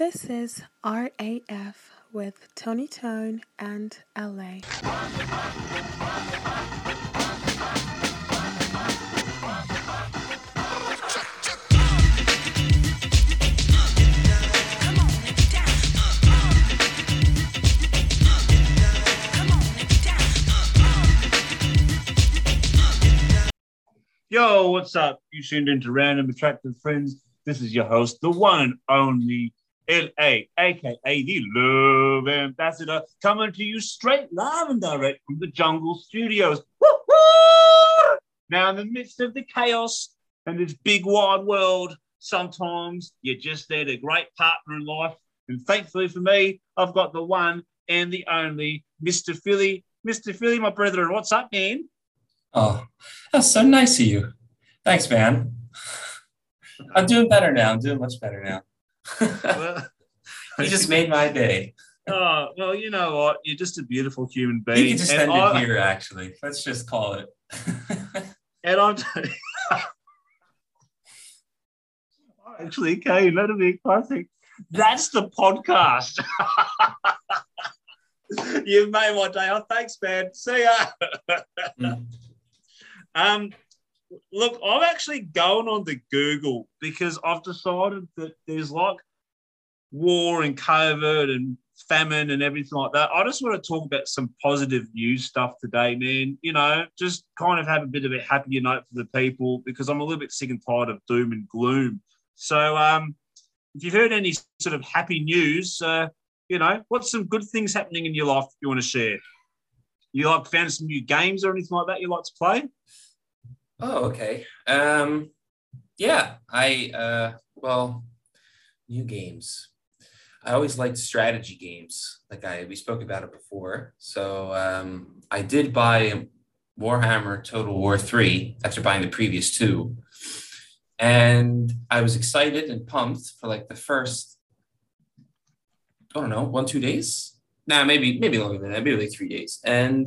This is RAF with Tony Tone and LA. Yo, what's up? You tuned into Random Attractive Friends. This is your host, the one and only L.A., a.k.a. the Love Ambassador, coming to you straight live and direct from the Jungle Studios. Woo-hoo! Now, in the midst of the chaos and this big, wide world, sometimes you're just there to great partner in life. And thankfully for me, I've got the one and the only Mr. Philly. Mr. Philly, my brethren, what's up, man? Oh, that's so nice of you. Thanks, man. I'm doing better now. I'm doing much better now. Well, you just made my day. Oh, well, you know what? You're just a beautiful human being. You can just end it here, actually. Let's just call it. And I'm actually, okay, that'll be exciting. That's the podcast. You've made my day. Oh, thanks, man. See ya. Look, I'm actually going on to Google because I've decided that there's like war and COVID and famine and everything like that. I just want to talk about some positive news stuff today, man. You know, just kind of have a bit of a happier note for the people because I'm a little bit sick and tired of doom and gloom. So if you've heard any sort of happy news, you know, what's some good things happening in your life you want to share? You like found some new games or anything like that you like to play? Oh, okay. Yeah, well, new games. I always liked strategy games. Like we spoke about it before. So I did buy Warhammer Total War III after buying the previous two. And I was excited and pumped for like the first, I don't know, 1-2 days? Nah, maybe longer than that, maybe like 3 days. And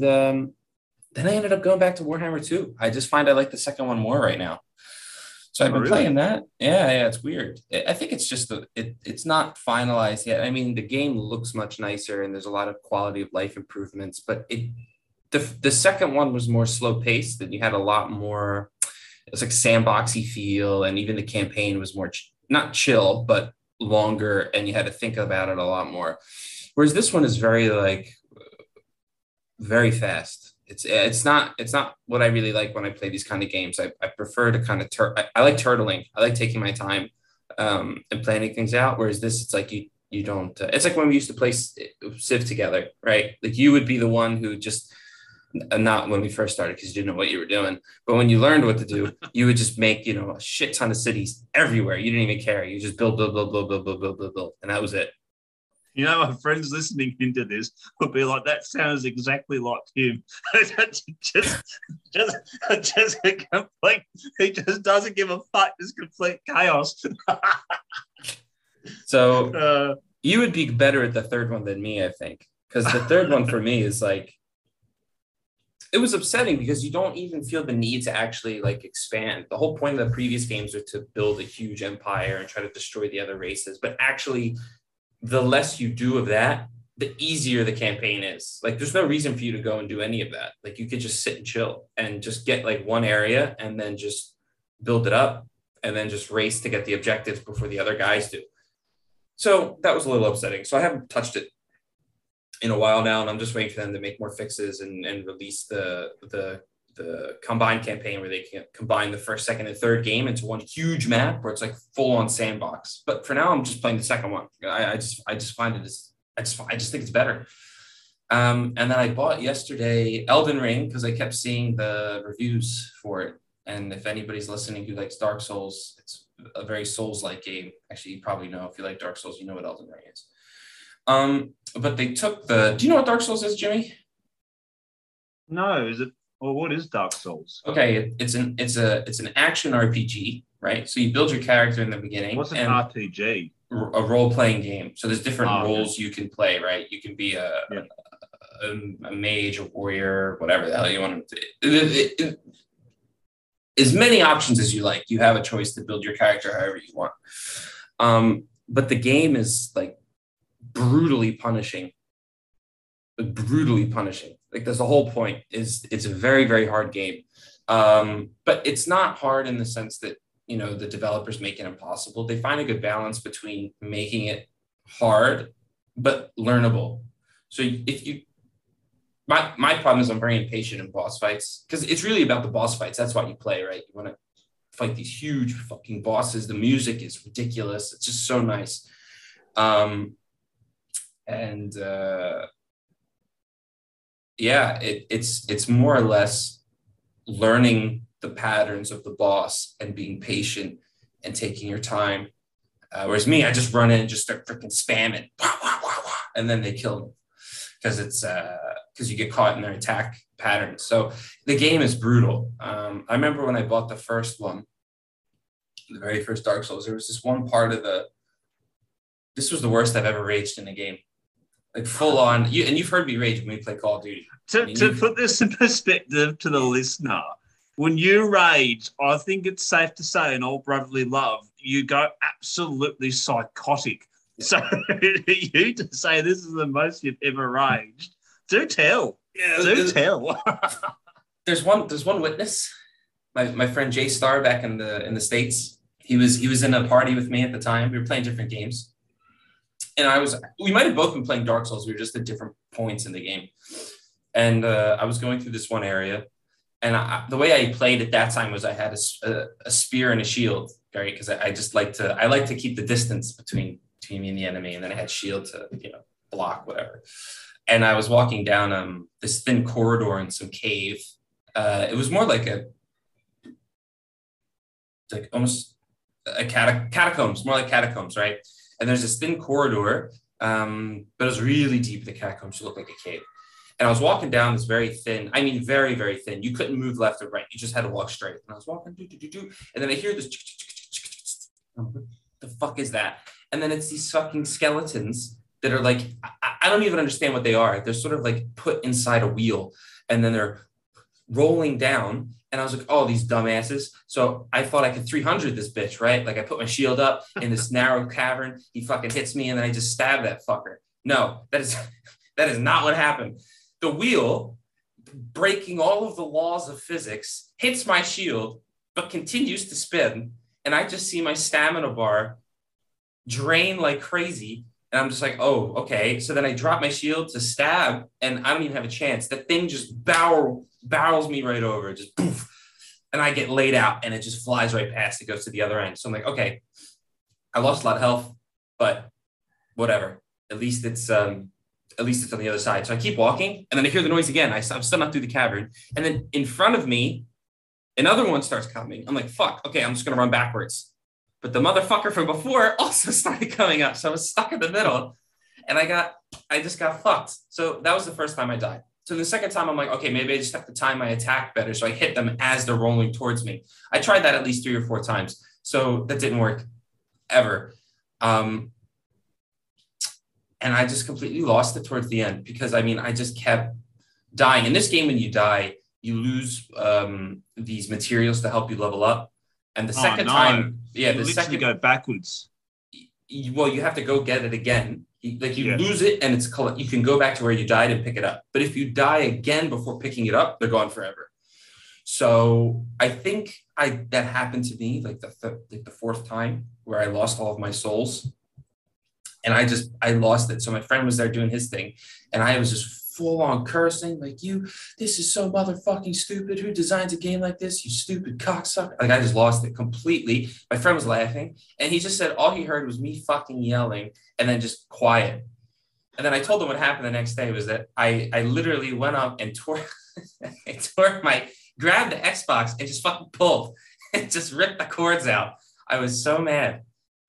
then I ended up going back to Warhammer 2. I just find I like the second one more right now. So I've been playing that. Yeah, it's weird. I think it's just, it's not finalized yet. I mean, the game looks much nicer and there's a lot of quality of life improvements, but the second one was more slow paced and you had a lot more, it was like sandboxy feel. And even the campaign was more, not chill, but longer. And you had to think about it a lot more. Whereas this one is very very fast. It's not what I really like when I play these kind of games. I prefer to kind of I like turtling. I like taking my time and planning things out. Whereas this, it's like you don't. It's like when we used to play Civ together, right? Like you would be the one who just not when we first started because you didn't know what you were doing. But when you learned what to do, you would just make a shit ton of cities everywhere. You didn't even care. You just build, and that was it. You know, my friends listening into this would be like, that sounds exactly like him. just a complete, he just doesn't give a fuck, just complete chaos. So you would be better at the third one than me, I think. Because the third one for me is like, it was upsetting because you don't even feel the need to actually expand. The whole point of the previous games are to build a huge empire and try to destroy the other races, but actually the less you do of that, the easier the campaign is. Like, there's no reason for you to go and do any of that. Like, you could just sit and chill and just get one area and then just build it up and then just race to get the objectives before the other guys do. So that was a little upsetting. So I haven't touched it in a while now, and I'm just waiting for them to make more fixes and release the combined campaign where they can combine the first, second, and third game into one huge map where it's full-on sandbox. But for now, I'm just playing the second one. I just find it as I just think it's better. And then I bought yesterday Elden Ring because I kept seeing the reviews for it. And if anybody's listening who likes Dark Souls, it's a very Souls-like game. Actually, you probably know if you like Dark Souls, you know what Elden Ring is. But they took the. Do you know what Dark Souls is, Jimmy? No, is it? Well, what is Dark Souls? Okay, it's an action RPG, right? So you build your character in the beginning. What's an RPG? A role-playing game. So there's different roles you can play, right? You can be a mage, a warrior, whatever the hell you want to do. As many options as you like. You have a choice to build your character however you want. but the game is like brutally punishing. Like that's the whole point, is it's a very, very hard game. But it's not hard in the sense that, you know, the developers make it impossible. They find a good balance between making it hard, but learnable. So if you, my problem is I'm very impatient in boss fights, because it's really about the boss fights. That's why you play, right? You want to fight these huge fucking bosses. The music is ridiculous. It's just so nice. Yeah, it's more or less learning the patterns of the boss and being patient and taking your time. Whereas me, I just run in and just start freaking spamming, wah, wah, wah, wah, and then they kill me because it's because you get caught in their attack pattern. So the game is brutal. I remember when I bought the first one, the very first Dark Souls, there was this one part of the. This was the worst I've ever raged in a game. Like full on, and you've heard me rage when we play Call of Duty. To put this in perspective to the listener, when you rage, I think it's safe to say, in all brotherly love, you go absolutely psychotic. Yeah. So you to say this is the most you've ever raged, do tell. Yeah, do tell. There's one witness, my friend Jay Starr back in the States. He was in a party with me at the time. We were playing different games. And we might have both been playing Dark Souls. We were just at different points in the game. And I was going through this one area. And the way I played at that time was I had a spear and a shield, right? Because I just like to keep the distance between me and the enemy. And then I had shield to, you know, block, whatever. And I was walking down this thin corridor in some cave. It was more like catacombs, right? And there's this thin corridor, but it was really deep. The catacombs looked like a cave. And I was walking down this very thin, I mean, very, very thin. You couldn't move left or right. You just had to walk straight. And I was walking, and then I hear this, what the fuck is that? And then it's these fucking skeletons that are like, I don't even understand what they are. They're sort of like put inside a wheel, and then they're rolling down. And I was like, oh, these dumbasses. So I thought I could 300 this bitch, right? Like I put my shield up in this narrow cavern. He fucking hits me and then I just stab that fucker. No, that is not what happened. The wheel, breaking all of the laws of physics, hits my shield, but continues to spin. And I just see my stamina bar drain like crazy. And I'm just like, oh, okay. So then I drop my shield to stab and I don't even have a chance. That thing just barrels me right over, just poof, and I get laid out and it just flies right past. It goes to the other end. So I'm like, okay, I lost a lot of health, but whatever. At least it's on the other side. So I keep walking and then I hear the noise again. I'm still not through the cavern. And then in front of me, another one starts coming. I'm like, fuck, okay, I'm just going to run backwards. But the motherfucker from before also started coming up. So I was stuck in the middle and I just got fucked. So that was the first time I died. So the second time I'm like, okay, maybe I just have to time my attack better. So I hit them as they're rolling towards me. I tried that at least 3 or 4 times. So that didn't work ever. And I just completely lost it towards the end because, I mean, I just kept dying. In this game, when you die, you lose these materials to help you level up. And the second time, yeah, you literally go backwards. Well, you have to go get it again. Like you lose it and you can go back to where you died and pick it up. But if you die again before picking it up, they're gone forever. So I think that happened to me like the 4th time where I lost all of my souls. And I lost it. So my friend was there doing his thing. And I was just full on cursing like this is so motherfucking stupid. Who designs a game like this? You stupid cocksucker. Like I just lost it completely. My friend was laughing. And he just said all he heard was me fucking yelling. And then just quiet. And then I told them what happened the next day was that I literally went up and grabbed the Xbox and just fucking pulled and just ripped the cords out. I was so mad.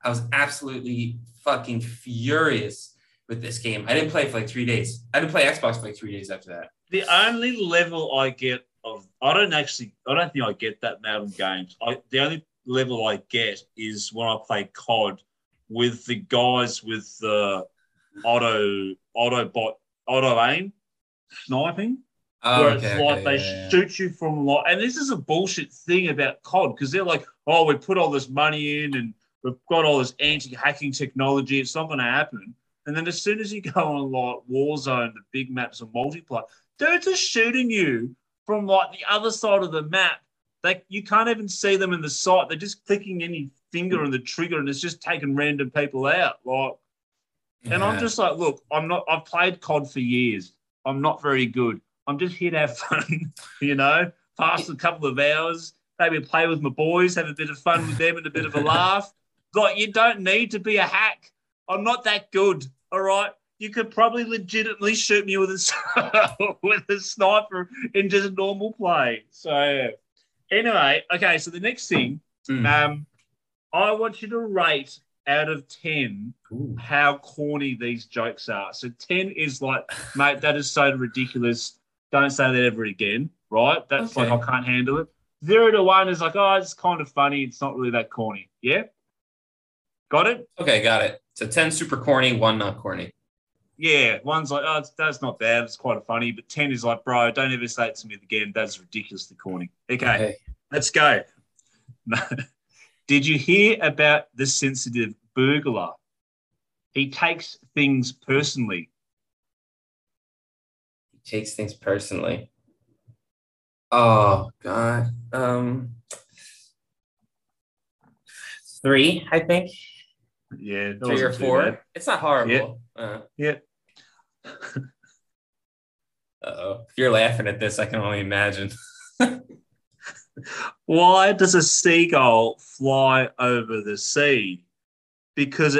I was absolutely fucking furious with this game. I didn't play for like 3 days. I didn't play Xbox for like 3 days after that. The only level I get of, I don't think I get that mad on games. The only level I get is when I play COD with the guys with the auto aim sniping. Oh, where it's shoot you from, and this is a bullshit thing about COD because they're like, oh, we put all this money in and We've got all this anti-hacking technology. It's not going to happen. And then as soon as you go on like Warzone, the big maps of multiplayer, they're just shooting you from like the other side of the map. Like you can't even see them in the sight. They're just clicking any finger on the trigger, and it's just taking random people out. Like, and I'm just like, look, I'm not. I've played COD for years. I'm not very good. I'm just here to have fun, you know. Pass a couple of hours, maybe play with my boys, have a bit of fun with them, and a bit of a laugh. Like you don't need to be a hack. I'm not that good. All right, you could probably legitimately shoot me with a with a sniper in just normal play. So anyway, okay. So the next thing, I want you to rate out of 10 how corny these jokes are. So 10 is like, mate, that is so ridiculous. Don't say that ever again. Right? That's okay. Like I can't handle it. 0 to 1 is like, oh, it's kind of funny. It's not really that corny. Yeah. Got it? Okay, got it. So 10 super corny, 1 not corny. Yeah, 1's like, oh, that's not bad. It's quite funny. But 10 is like, bro, don't ever say it to me again. That's ridiculously corny. Okay. Let's go. Did you hear about the sensitive burglar? He takes things personally. He takes things personally. Oh, God. 3, I think. Yeah, 3 or 4. It's not horrible. Yeah. Uh-oh. If you're laughing at this, I can only imagine. Why does a seagull fly over the sea? Because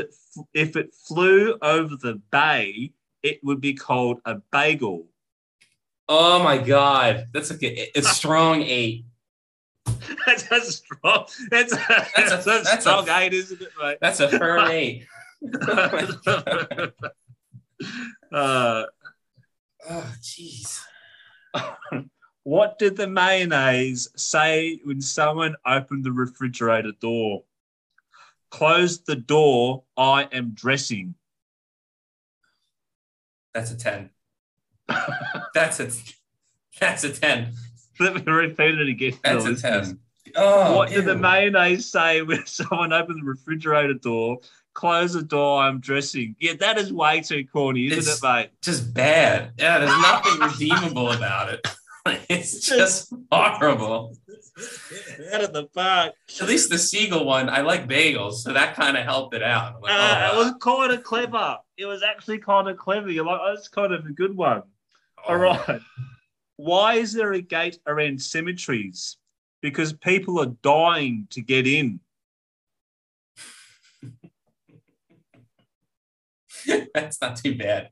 if it flew over the bay, it would be called a bagel. Oh, my God. That's okay. It's strong 8. That's a strong. That's a strong 8, isn't it, mate? That's a firm 8. Oh, jeez. What did the mayonnaise say when someone opened the refrigerator door? Close the door. I am dressing. That's a 10. That's a 10. Let me repeat it again. That's a 10. Oh, what did the mayonnaise say when someone opened the refrigerator door? Close the door, I'm dressing. Yeah, that is way too corny, isn't it, mate? Just bad. Yeah, there's nothing redeemable about it. It's just horrible. Out of the park. At least the seagull one, I like bagels, so that kind of helped it out. Like, oh, wow. It was kind of clever. It was actually kind of clever. You're like, oh, that's kind of a good one. Oh. All right. Why is there a gate around cemeteries? Because people are dying to get in. That's not too bad.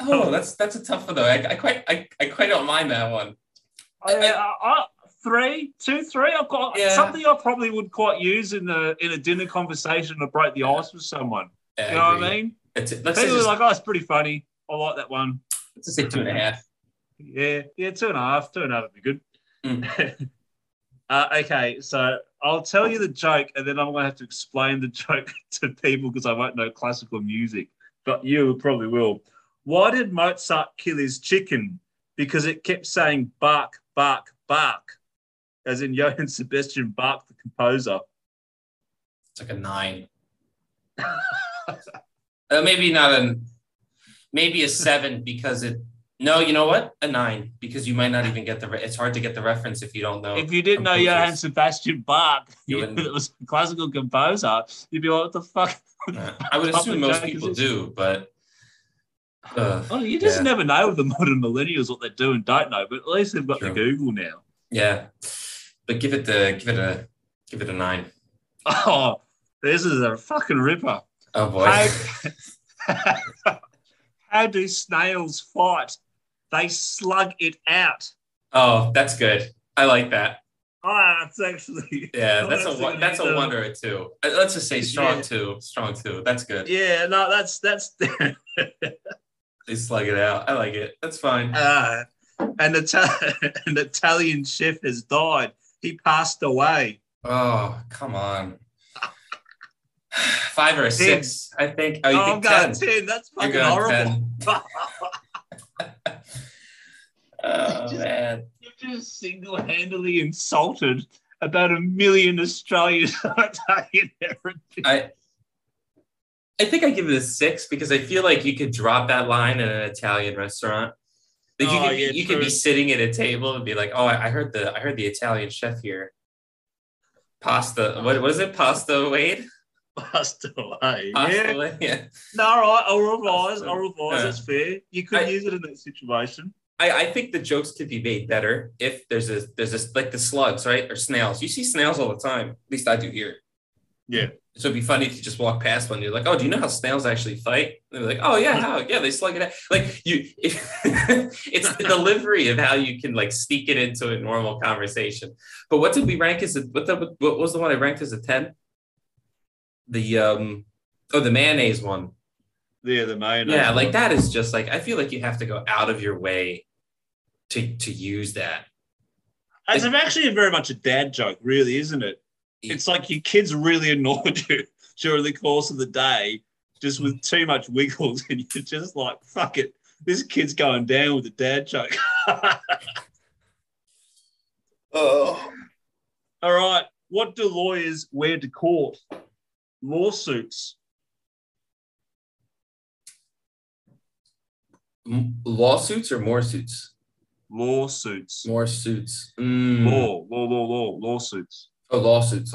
That's a tough one though. I quite don't mind that one. 3, 2, 3. I've got something I probably would quite use in a dinner conversation to break the ice with someone. Yeah, you know what I mean? People are like, oh, it's pretty funny. I like that one. Let's just say 2.5. Yeah, 2.5. 2.5 would be good. Okay, so I'll tell you the joke, and then I'm going to have to explain the joke to people because I won't know classical music, but you probably will. Why did Mozart kill his chicken? Because it kept saying bark, bark, bark, as in Johann Sebastian Bach, the composer. It's like a 9. Maybe a 7 because it. No, you know what? A 9 because you might not even get the. It's hard to get the reference if you don't know. If you didn't know Johann Sebastian Bach, it was a classical composer, you'd be like, "What the fuck?" I would assume most people do, but. You just never know with the modern millennials what they do and don't know, but at least they've got the Google now. Yeah, but give it a 9. Oh, this is a fucking ripper. Oh boy. How do snails fight? They slug it out. Oh, that's good. I like that. Oh, that's actually... Yeah, that's a 1 or a 2. Let's just say strong 2. Strong 2. That's good. Yeah, no, that's They slug it out. I like it. That's fine. An Italian chef has died. He passed away. Oh, come on. 5 or a 6, I think. Oh, I'm going 10. That's fucking horrible. Oh, man. just single-handedly insulted about 1 million Australians on Italian heritage. I think I give it a 6 because I feel like you could drop that line in an Italian restaurant. Like you could be sitting at a table and be like, "Oh, I heard the Italian chef here. Pasta. What is it? Pasta Wade? Pasta Wade. Yeah. Yeah. No, all right. I'll revise. That's fair. You could use it in that situation. I think the jokes could be made better if there's a like the slugs, right, or snails. You see snails all the time. At least I do here. Yeah. So it'd be funny if you just walk past one. You're like, "Oh, do you know how snails actually fight?" And they're like, "Oh yeah, how? Yeah, they slug it out." Like it's the delivery of how you can like sneak it into a normal conversation. But what did we rank as? What was the one I ranked as a 10? The mayonnaise one. Yeah, the mayonnaise. Yeah, like that is just like I feel like you have to go out of your way to use that. It's actually very much a dad joke, really, isn't it? It's like your kids really annoyed you during the course of the day just with too much wiggles and you're just like, fuck it, this kid's going down with a dad joke. Oh. All right. What do lawyers wear to court? Lawsuits. Lawsuits or more suits? Lawsuits. More suits. Law. Lawsuits. Oh, lawsuits.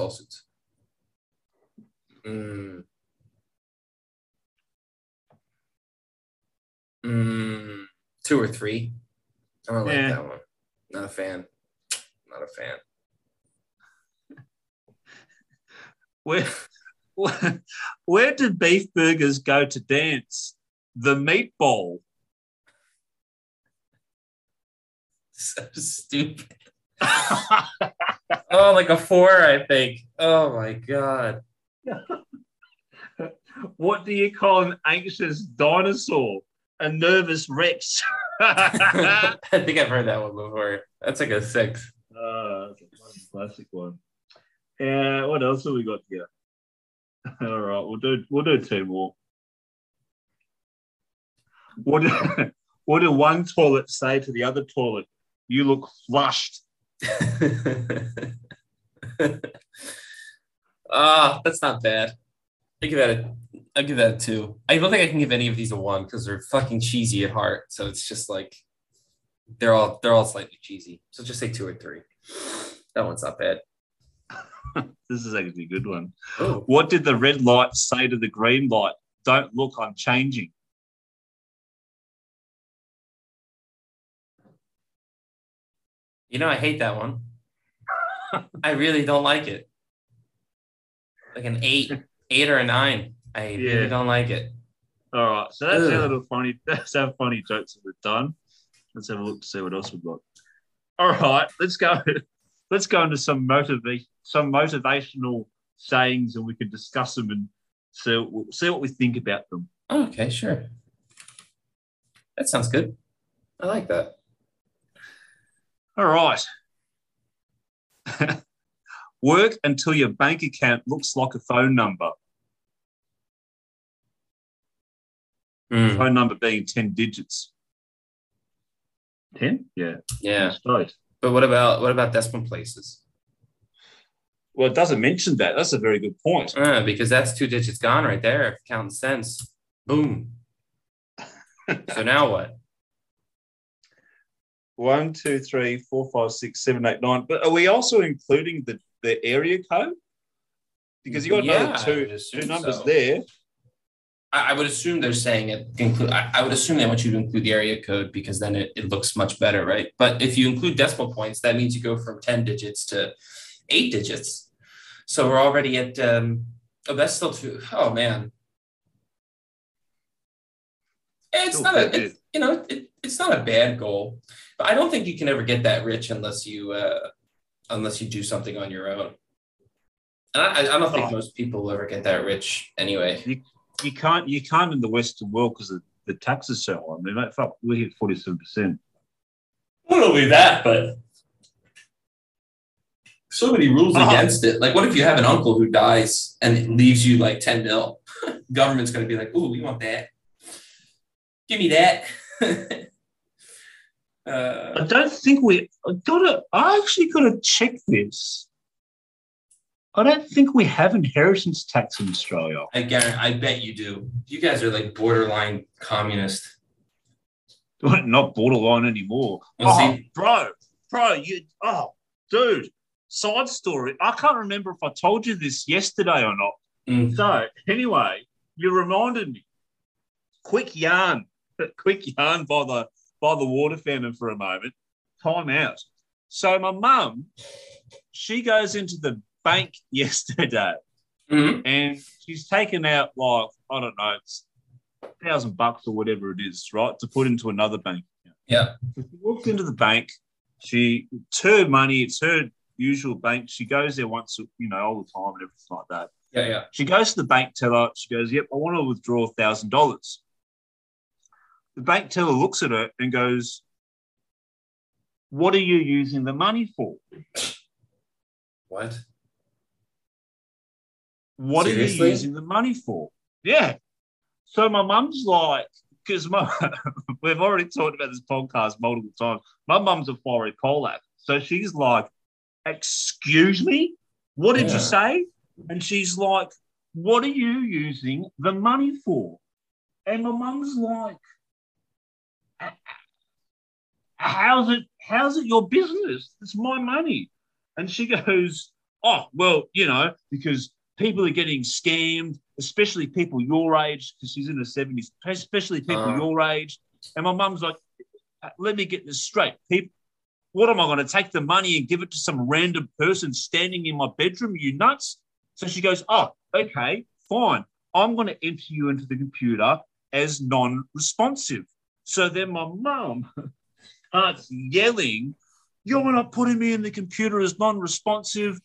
Two or three. I don't like that one. Not a fan. Where do beef burgers go to dance? The meat bowl. So stupid. Oh, like a 4, I think. Oh, my God. What do you call an anxious dinosaur? A nervous Rex. I think I've heard that one before. That's like a 6. That's a classic one. What else have we got here? All right, we'll do 2 more. What do one toilet say to the other toilet? You look flushed. That's not bad. I'll give that a 2. I don't think I can give any of these a 1 because they're fucking cheesy at heart. So it's just like they're all slightly cheesy. So just say 2 or 3. That one's not bad. This is actually a good one. Ooh. What did the red light say to the green light? Don't look, I'm changing. You know, I hate that one. I really don't like it. Like an 8 or a 9. I really don't like it. All right. So that's a little funny. That's our funny jokes that we've done. Let's have a look to see what else we've got. All right. Let's go into some motivational sayings, and we can discuss them and see what we think about them. Oh, okay, sure. That sounds good. I like that. All right. Work until your bank account looks like a phone number. Phone number being 10 digits. 10? Yeah. Yeah. But what about decimal places? Well, it doesn't mention that. That's a very good point. Because that's 2 digits gone right there, counting cents. Boom. So now what? 1, 2, 3, 4, 5, 6, 7, 8, 9. But are we also including the area code? Because you got another two numbers there. I would assume they're saying it. I would assume they want you to include the area code because then it looks much better, right? But if you include decimal points, that means you go from 10 digits to 8 digits. So we're already at that's still 2. Oh man, it's not a bad goal. But I don't think you can ever get that rich unless you do something on your own. And I don't think most people will ever get that rich anyway. You can't in the Western world because the taxes so high. I mean, we hit 47%. Not only that, but so many rules against it. Like, what if you have an uncle who dies and it leaves you like 10 mil? Government's going to be like, "Ooh, we want that. Give me that." I don't think we got to. I actually got to check this. I don't think we have inheritance tax in Australia. Again, I bet you do. You guys are like borderline communist. Not borderline anymore. Well, oh, see, bro, you. Oh, dude. Side story. I can't remember if I told you this yesterday or not. Mm-hmm. So anyway, you reminded me. Quick yarn by the water fountain for a moment. Time out. So my mum, she goes into the bank yesterday, mm-hmm. and she's taken out like I don't know, it's $1,000 or whatever it is, right, to put into another bank. Yeah. So she walks into the bank. It's her money. It's her usual bank. She goes there once, all the time and everything like that. Yeah, yeah. She goes to the bank teller. She goes, "Yep, I want to withdraw $1,000." The bank teller looks at her and goes, "What are you using the money for?" What? What Seriously? Are you using the money for? Yeah. So my mum's like, because we've already talked about this podcast multiple times. My mum's a fiery Polack. So she's like, "Excuse me? What did you say?" And she's like, "What are you using the money for?" And my mum's like, How's it your business? It's my money. And she goes, "Oh, well, because people are getting scammed, especially people your age," because she's in her 70s, especially people your age. And my mum's like, "Let me get this straight. People, what am I going to take the money and give it to some random person standing in my bedroom? Are you nuts?" So she goes, "Oh, okay, fine. I'm going to enter you into the computer as non-responsive." So then my mum starts yelling, "You're not putting me in the computer as non-responsive.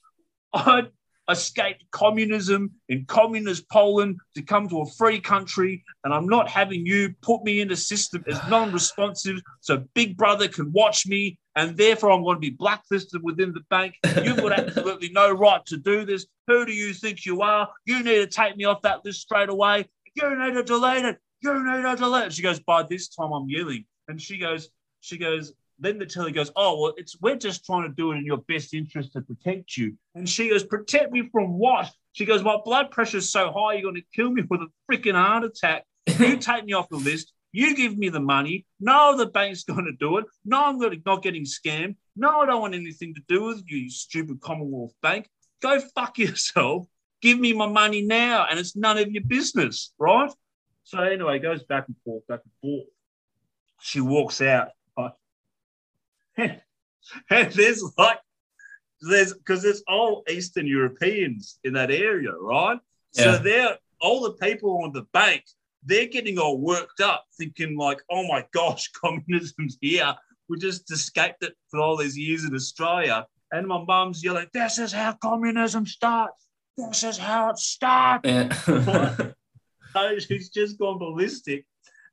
I escaped communism in communist Poland to come to a free country, and I'm not having you put me in a system as non-responsive so Big Brother can watch me, and therefore I'm going to be blacklisted within the bank. You've got absolutely no right to do this. Who do you think you are? You need to take me off that list straight away. You need to delete it. She goes, "By this time I'm yelling." And she goes, then the teller goes, "Oh, well, we're just trying to do it in your best interest to protect you." And she goes, "Protect me from what?" She goes, "My blood pressure's so high, you're going to kill me with a freaking heart attack. You take me off the list. You give me the money. No, the bank's going to do it. No, I'm not getting scammed. No, I don't want anything to do with you, you stupid Commonwealth Bank. Go fuck yourself. Give me my money now, and it's none of your business," right? So anyway, it goes back and forth. She walks out. Right? And there's all Eastern Europeans in that area, right? Yeah. So all the people on the bank, they're getting all worked up thinking like, "Oh my gosh, communism's here. We just escaped it for all these years in Australia." And my mum's yelling, "This is how communism starts. This is how it starts." Yeah. So she's just gone ballistic,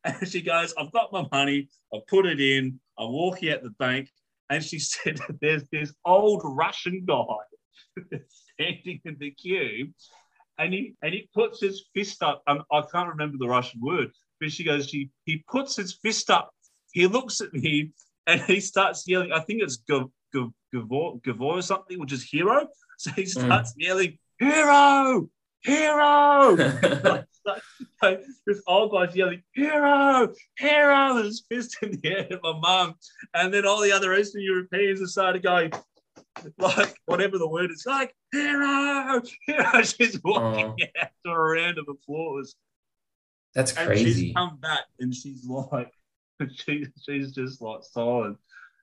and she goes, "I've got my money. I've put it in. I'm walking out the bank," and she said, "There's this old Russian guy standing in the queue, and he puts his fist up." I can't remember the Russian word, but she goes, "He puts his fist up. He looks at me, and he starts yelling. I think it's Gavor or something, which is hero. So he starts yelling, hero." So this old guy's yelling, hero, with his fist in the air at my mum. And then all the other Eastern Europeans decided to go, like, whatever the word is, like, hero. She's walking out to a round of applause. That's crazy. And she's come back, and she's like, she's just like silent.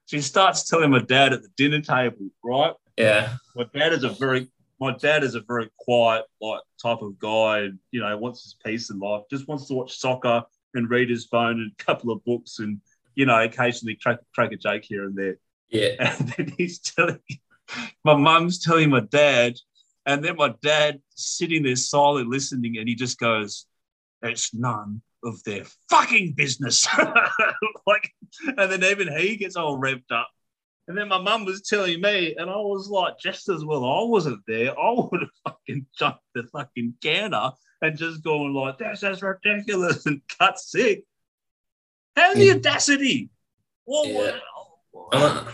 She starts telling my dad at the dinner table, right? Yeah. My dad is a very quiet, like, type of guy, and, wants his peace in life, just wants to watch soccer and read his phone and a couple of books and, occasionally crack a joke here and there. Yeah. And then my mum's telling my dad, and then my dad sitting there silent listening, and he just goes, "It's none of their fucking business." And then even he gets all revved up. And then my mum was telling me, and I was like, just as well I wasn't there, I would have fucking jumped the fucking counter and just gone like, that's ridiculous, and cut sick. How the audacity? What? I'm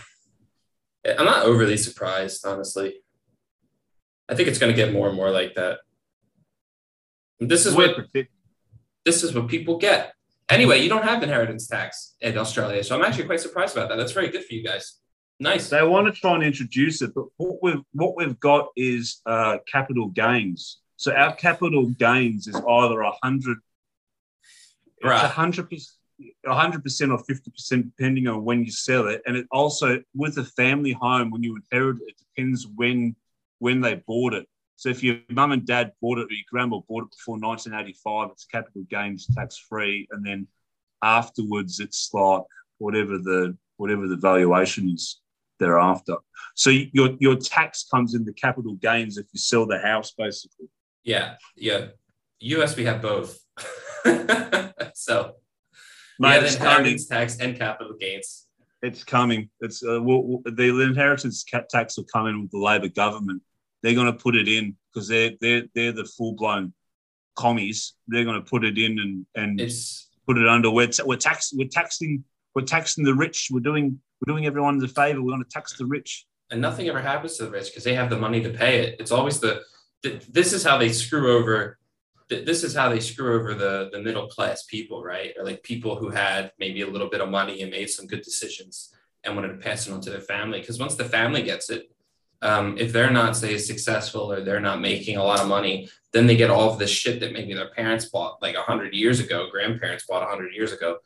not overly surprised, honestly. I think it's going to get more and more like that. This is what people get. Anyway, you don't have inheritance tax in Australia, so I'm actually quite surprised about that. That's very good for you guys. Nice. They want to try and introduce it, but what we've got is capital gains. So our capital gains is either 100, right? 100% or 50%, depending on when you sell it. And it also, with a family home, when you inherit it, depends when they bought it. So if your mum and dad bought it or your grandma bought it before 1985, it's capital gains tax free, and then afterwards it's like whatever the valuation is thereafter. So your tax comes in the capital gains if you sell the house, basically. Yeah. US, we have both. So mate, it's inheritance tax and capital gains. It's coming. It's the inheritance tax will come in with the Labor government. They're going to put it in because they're the full blown commies. They're going to put it in and put it under. We're taxing the rich. We're doing everyone a favor. We're going to tax the rich. And nothing ever happens to the rich because they have the money to pay it. It's always this is how they screw over the middle class people, right? Or like people who had maybe a little bit of money and made some good decisions and wanted to pass it on to their family. Because once the family gets it, if they're not, say, successful or they're not making a lot of money, then they get all of this shit that maybe their parents bought like 100 years ago, grandparents bought 100 years ago.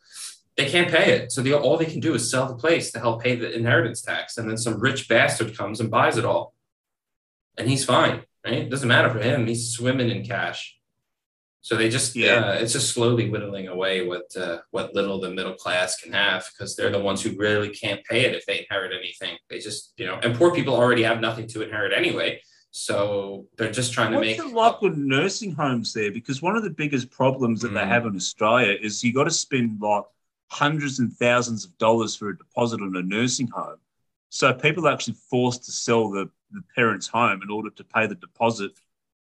They can't pay it. So all they can do is sell the place to help pay the inheritance tax. And then some rich bastard comes and buys it all. And he's fine, right? It doesn't matter for him. He's swimming in cash. So they just, it's just slowly whittling away what little the middle class can have, because they're the ones who really can't pay it if they inherit anything. They just, and poor people already have nothing to inherit anyway. So they're just trying to make. What's it like with nursing homes there? Because one of the biggest problems that they have in Australia is you got to spend like hundreds and thousands of dollars for a deposit on a nursing home. So people are actually forced to sell the parents' home in order to pay the deposit.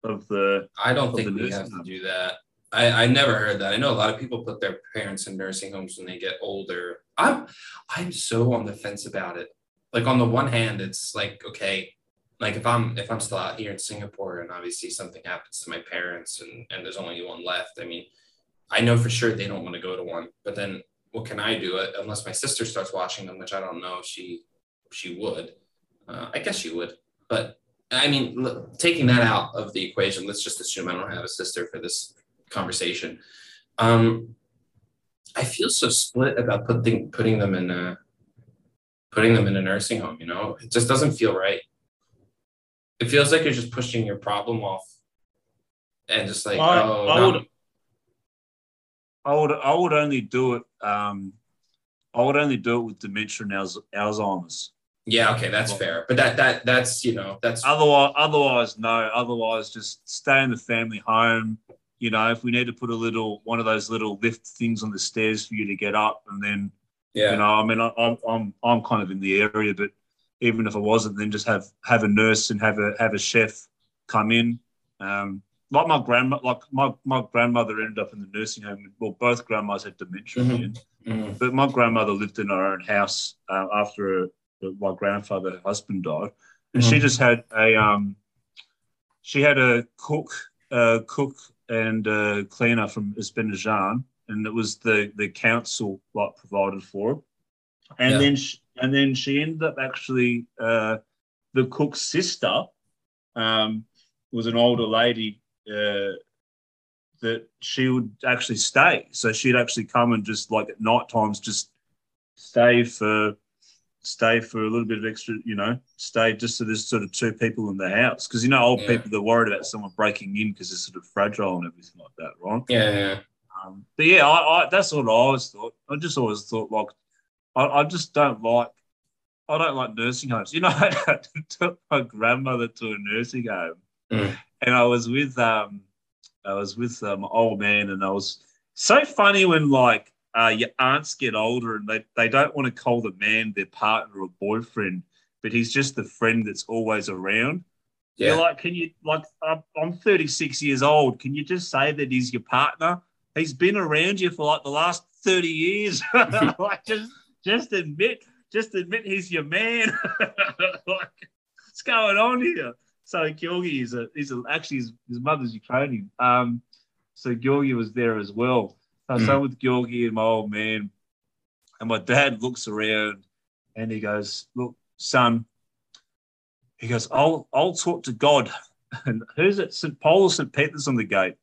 I don't think we have to do that. I never heard that. I know a lot of people put their parents in nursing homes when they get older. I'm so on the fence about it. Like, on the one hand, it's like, okay, like if I'm still out here in Singapore and obviously something happens to my parents and there's only one left, I mean, I know for sure they don't want to go to one, but then what can I do? Unless my sister starts watching them, which I don't know if she would. I guess she would, but I mean, taking that out of the equation, let's just assume I don't have a sister for this conversation. I feel so split about putting them in a nursing home. It just doesn't feel right. It feels like you're just pushing your problem off, and just like I would only do it. I would only do it with dementia and Alzheimer's. Yeah, okay, that's fair. But that's otherwise no. Otherwise, just stay in the family home. If we need to put a little one of those little lift things on the stairs for you to get up, and then I mean, I'm kind of in the area, but even if I wasn't, then just have a nurse and have a chef come in. Like my grandmother ended up in the nursing home. Well, both grandmas had dementia, but my grandmother lived in her own house after my grandfather, her husband, died, and she just had a cook and a cleaner from Azerbaijan, and it was the council like provided for her. And then she ended up actually the cook's sister was an older lady that she would actually stay. So she'd actually come and just like at night times just stay for a little bit of extra, stay just so there's sort of two people in the house. Because, old people, they're worried about someone breaking in because they're sort of fragile and everything like that, right? Yeah. But, yeah, I that's what I always thought. I just always thought, like, I just don't like nursing homes. I took my grandmother to a nursing home and I was with my old man, and I was so funny when, like, your aunts get older and they don't want to call the man their partner or boyfriend, but he's just the friend that's always around. Yeah. You're like, I'm 36 years old. Can you just say that he's your partner? He's been around you for like the last 30 years. Like, just admit, Just admit he's your man. Like, what's going on here? So Gyorgy is actually his mother's Ukrainian. So Gyorgy was there as well. So with Gyorgy and my old man, and my dad looks around and he goes, "Look, son," he goes, I'll talk to God." And who's it? St. Paul or St. Pete that's on the gate?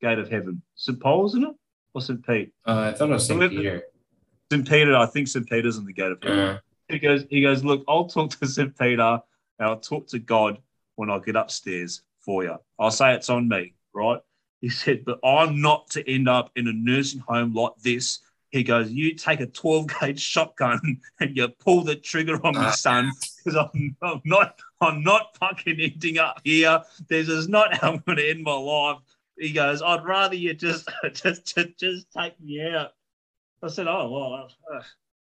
Gate of heaven. St. Paul, isn't it? Or St. Pete? I thought it was St. Peter. St. Peter, I think St. Peter's on the gate of heaven. He goes, "Look, I'll talk to St. Peter and I'll talk to God when I get upstairs for you. I'll say it's on me, right?" He said, "But I'm not to end up in a nursing home like this." He goes, "You take a 12-gauge shotgun and you pull the trigger on me, son, because I'm not fucking ending up here. This is not how I'm going to end my life." He goes, "I'd rather you just take me out." I said, "Oh well,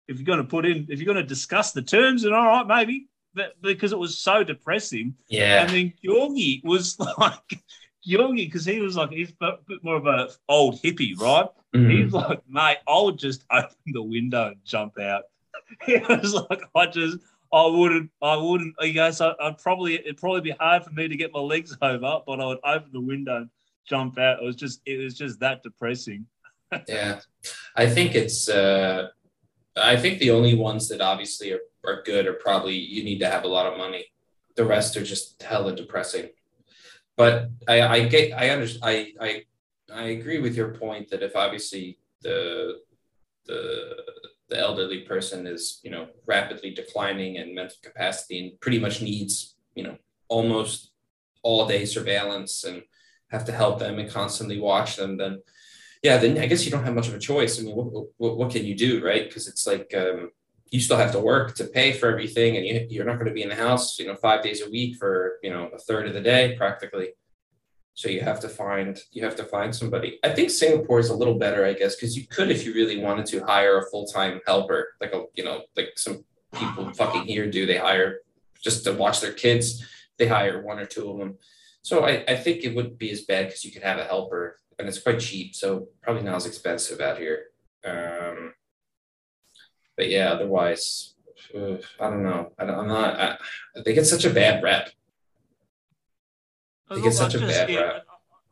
if you're going to discuss the terms, then all right, maybe." But because it was so depressing, yeah. And then Gyorgy was like. Gyorgy, because he was like, he's a bit more of an old hippie, right? Mm. He's like, "Mate, I'll just open the window and jump out." He was like, I wouldn't. He goes, it'd probably be hard for me to get my legs over, but I would open the window and jump out. It was just that depressing. Yeah, I think it's. I think the only ones that obviously are good are probably you need to have a lot of money. The rest are just hella depressing. But I agree with your point that if obviously the elderly person is, you know, rapidly declining in mental capacity and pretty much needs, you know, almost all day surveillance and have to help them and constantly watch them, then I guess you don't have much of a choice. I mean, what can you do, right? Because it's like you still have to work to pay for everything, and you're not going to be in the house, you know, 5 days a week for, you know, a third of the day practically. So you have to find somebody. I think Singapore is a little better, I guess, because you could, if you really wanted to, hire a full-time helper, like some people fucking here do. They hire just to watch their kids. They hire one or two of them. So I think it wouldn't be as bad because you could have a helper, and it's quite cheap. So probably not as expensive out here. But yeah, otherwise, I don't know. They get such a bad rep. They get such a bad rep.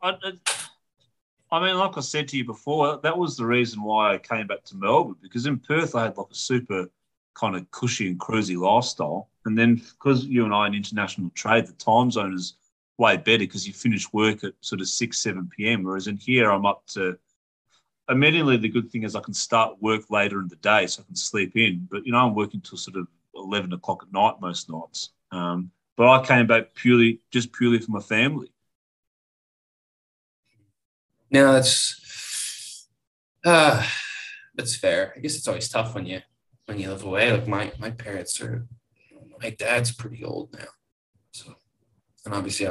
I mean, like I said to you before, that was the reason why I came back to Melbourne, because in Perth I had like a super kind of cushy and cruisy lifestyle. And then because you and I in international trade, the time zone is way better because you finish work at sort of 6, 7 p.m., whereas in here I'm up to... Immediately, the good thing is I can start work later in the day, so I can sleep in. But, you know, I'm working till sort of 11 o'clock at night most nights. But I came back purely for my family. No, that's fair. I guess it's always tough when you live away. Like my parents are, my dad's pretty old now, so, and obviously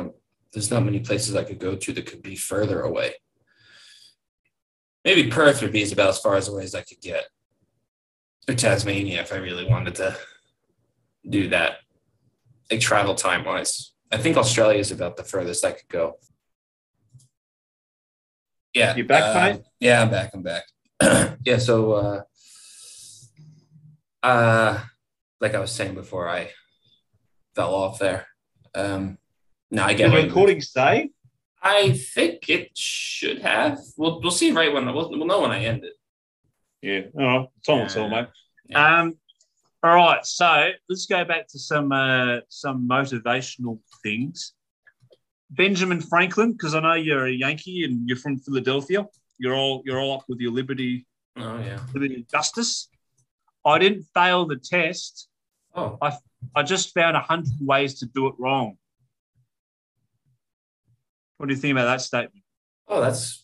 there's not many places I could go to that could be further away. Maybe Perth would be about as far away as I could get. Or Tasmania, if I really wanted to do that, like travel time-wise. I think Australia is about the furthest I could go. Yeah. You back, mate? Yeah, I'm back. Yeah, so like I was saying before, I fell off there. No, I get it. The recording stay? I think it should have. We'll see right when we'll know when I end it. Yeah. All right. Time will tell, mate. Yeah. All right. So let's go back to some motivational things. Benjamin Franklin, because I know you're a Yankee and you're from Philadelphia. You're all up with your liberty. Oh yeah. Liberty and justice. I didn't fail the test. Oh. I just found 100 ways to do it wrong. What do you think about that statement? Oh, that's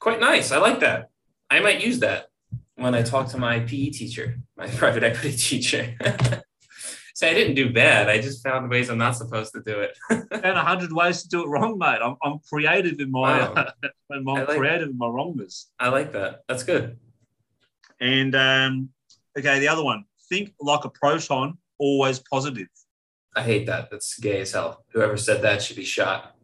quite nice. I like that. I might use that when I talk to my PE teacher, my private equity teacher. So I didn't do bad. I just found ways I'm not supposed to do it. I found 100 ways to do it wrong, mate. I'm creative in my my wrongness. I like that. That's good. And okay, the other one. Think like a proton, always positive. I hate that. That's gay as hell. Whoever said that should be shot.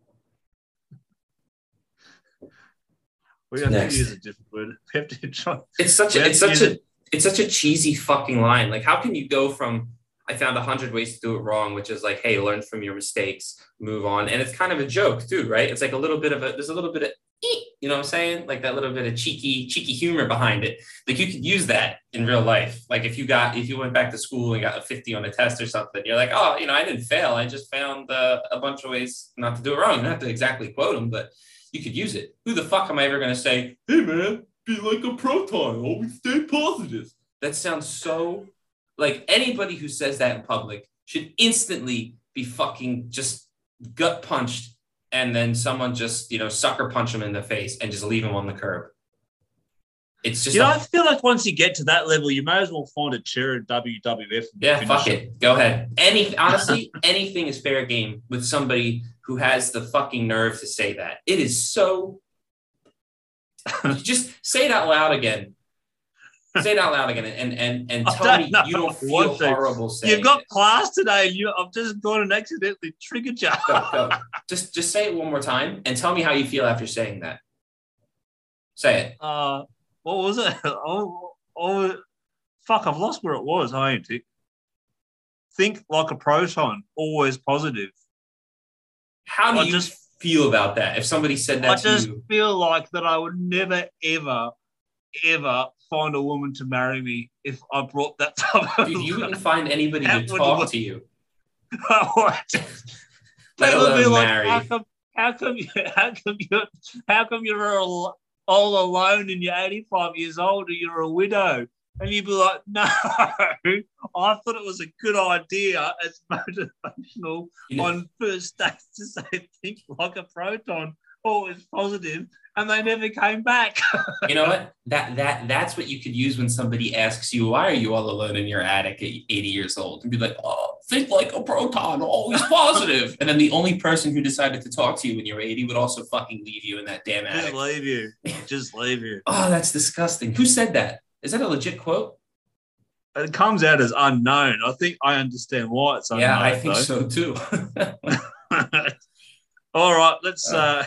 We have to use a different word. It's such a it's such a cheesy fucking line. Like, how can you go from, I found 100 ways to do it wrong, which is like, hey, learn from your mistakes, move on. And it's kind of a joke too, right? It's like a little bit of a, there's a little bit of, you know what I'm saying? Like that little bit of cheeky humor behind it. Like you could use that in real life. Like if you went back to school and got a 50 on a test or something, you're like, oh, you know, I didn't fail. I just found a bunch of ways not to do it wrong. You don't have to exactly quote them, but you could use it. Who the fuck am I ever going to say, hey man, be like a proton, always stay positive. That sounds so... Like, anybody who says that in public should instantly be fucking just gut punched, and then someone just, you know, sucker punch them in the face and just leave them on the curb. It's just... You know, I feel like once you get to that level, you may as well find a chair at WWF. Yeah, fuck it. Go ahead. Honestly, anything is fair game with somebody who has the fucking nerve to say that. It is so... Just say it out loud again. Say it out loud again and tell me you don't feel horrible saying it. You've got class today. I've just gone and accidentally triggered you. Go. Just say it one more time and tell me how you feel after saying that. Say it. What was it? Oh, fuck, I've lost where it was. I ain't it. Think like a proton, always positive. How do you just feel about that if somebody said that to you? I just feel like that I would never, ever, ever find a woman to marry me if I brought that up. Dude, you wouldn't find anybody to talk to you. They would be like, how come you're all alone and you're 85 years old and you're a widow? And you'd be like, no, I thought it was a good idea as motivational on first dates to say think like a proton. Oh, it's positive, and they never came back. You know what? That's what you could use when somebody asks you, why are you all alone in your attic at 80 years old? And be like, oh, think like a proton, always positive. And then the only person who decided to talk to you when you were 80 would also fucking leave you in that damn attic. Just leave you. Oh, that's disgusting. Who said that? Is that a legit quote? It comes out as unknown. I think I understand why it's unknown. Yeah, I think so too. All right, let's... all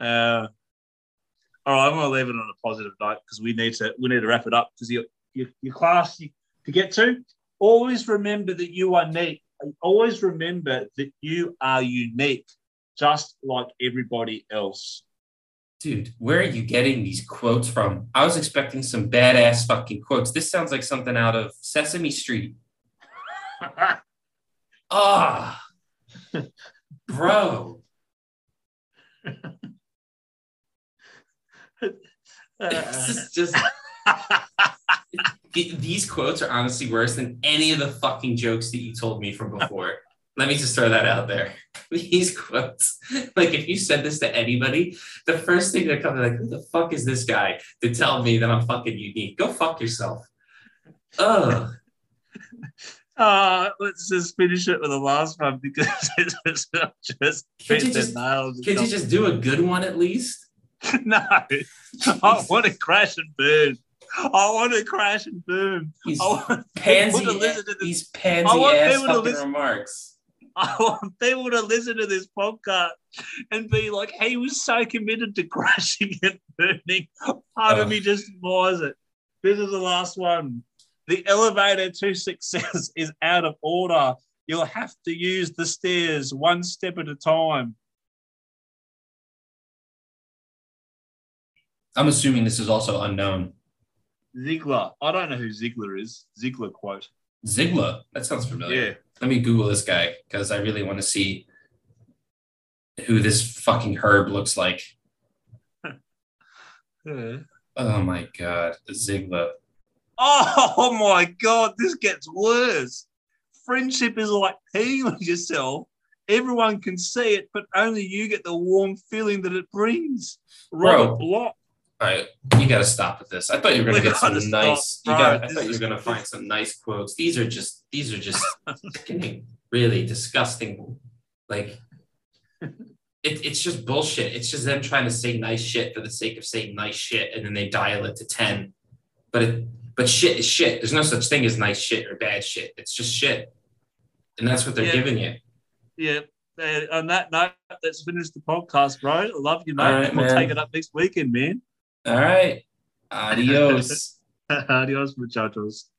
right, I'm going to leave it on a positive note because we need to wrap it up because your class to get to. Always remember that you are unique. Always remember that you are unique, just like everybody else. Dude, where are you getting these quotes from? I was expecting some badass fucking quotes. This sounds like something out of Sesame Street. Ah. Bro. Just these quotes are honestly worse than any of the fucking jokes that you told me from before. Let me just throw that out there. These quotes, like if you said this to anybody, the first thing that comes, like, who the fuck is this guy to tell me that I'm fucking unique? Go fuck yourself. Ugh. Let's just finish it with the last one because it's just... Could you just do a good one at least? No. I want to crash and burn. These pansy-ass remarks. I want people to listen to this podcast and be like, hey, he was so committed to crashing and burning. Part of me just admires it. This is the last one. The elevator to success is out of order. You'll have to use the stairs one step at a time. I'm assuming this is also unknown. Ziegler. I don't know who Ziegler is. Ziegler quote. Ziegler? That sounds familiar. Yeah. Let me Google this guy because I really want to see who this fucking herb looks like. Yeah. Oh, my God. Ziegler. Oh, my God, this gets worse. Friendship is like healing yourself. Everyone can see it, but only you get the warm feeling that it brings. Robert Block. All right, you got to stop with this. I thought you were going to get some nice... I thought you were going to find some nice quotes. These are just really disgusting. Like, it's just bullshit. It's just them trying to say nice shit for the sake of saying nice shit, and then they dial it to 10. But shit is shit. There's no such thing as nice shit or bad shit. It's just shit. And that's what they're giving you. Yeah. On that note, let's finish the podcast, bro. I love you, mate. All right, we'll take it up next weekend, man. All right. Adios. Adios, muchachos.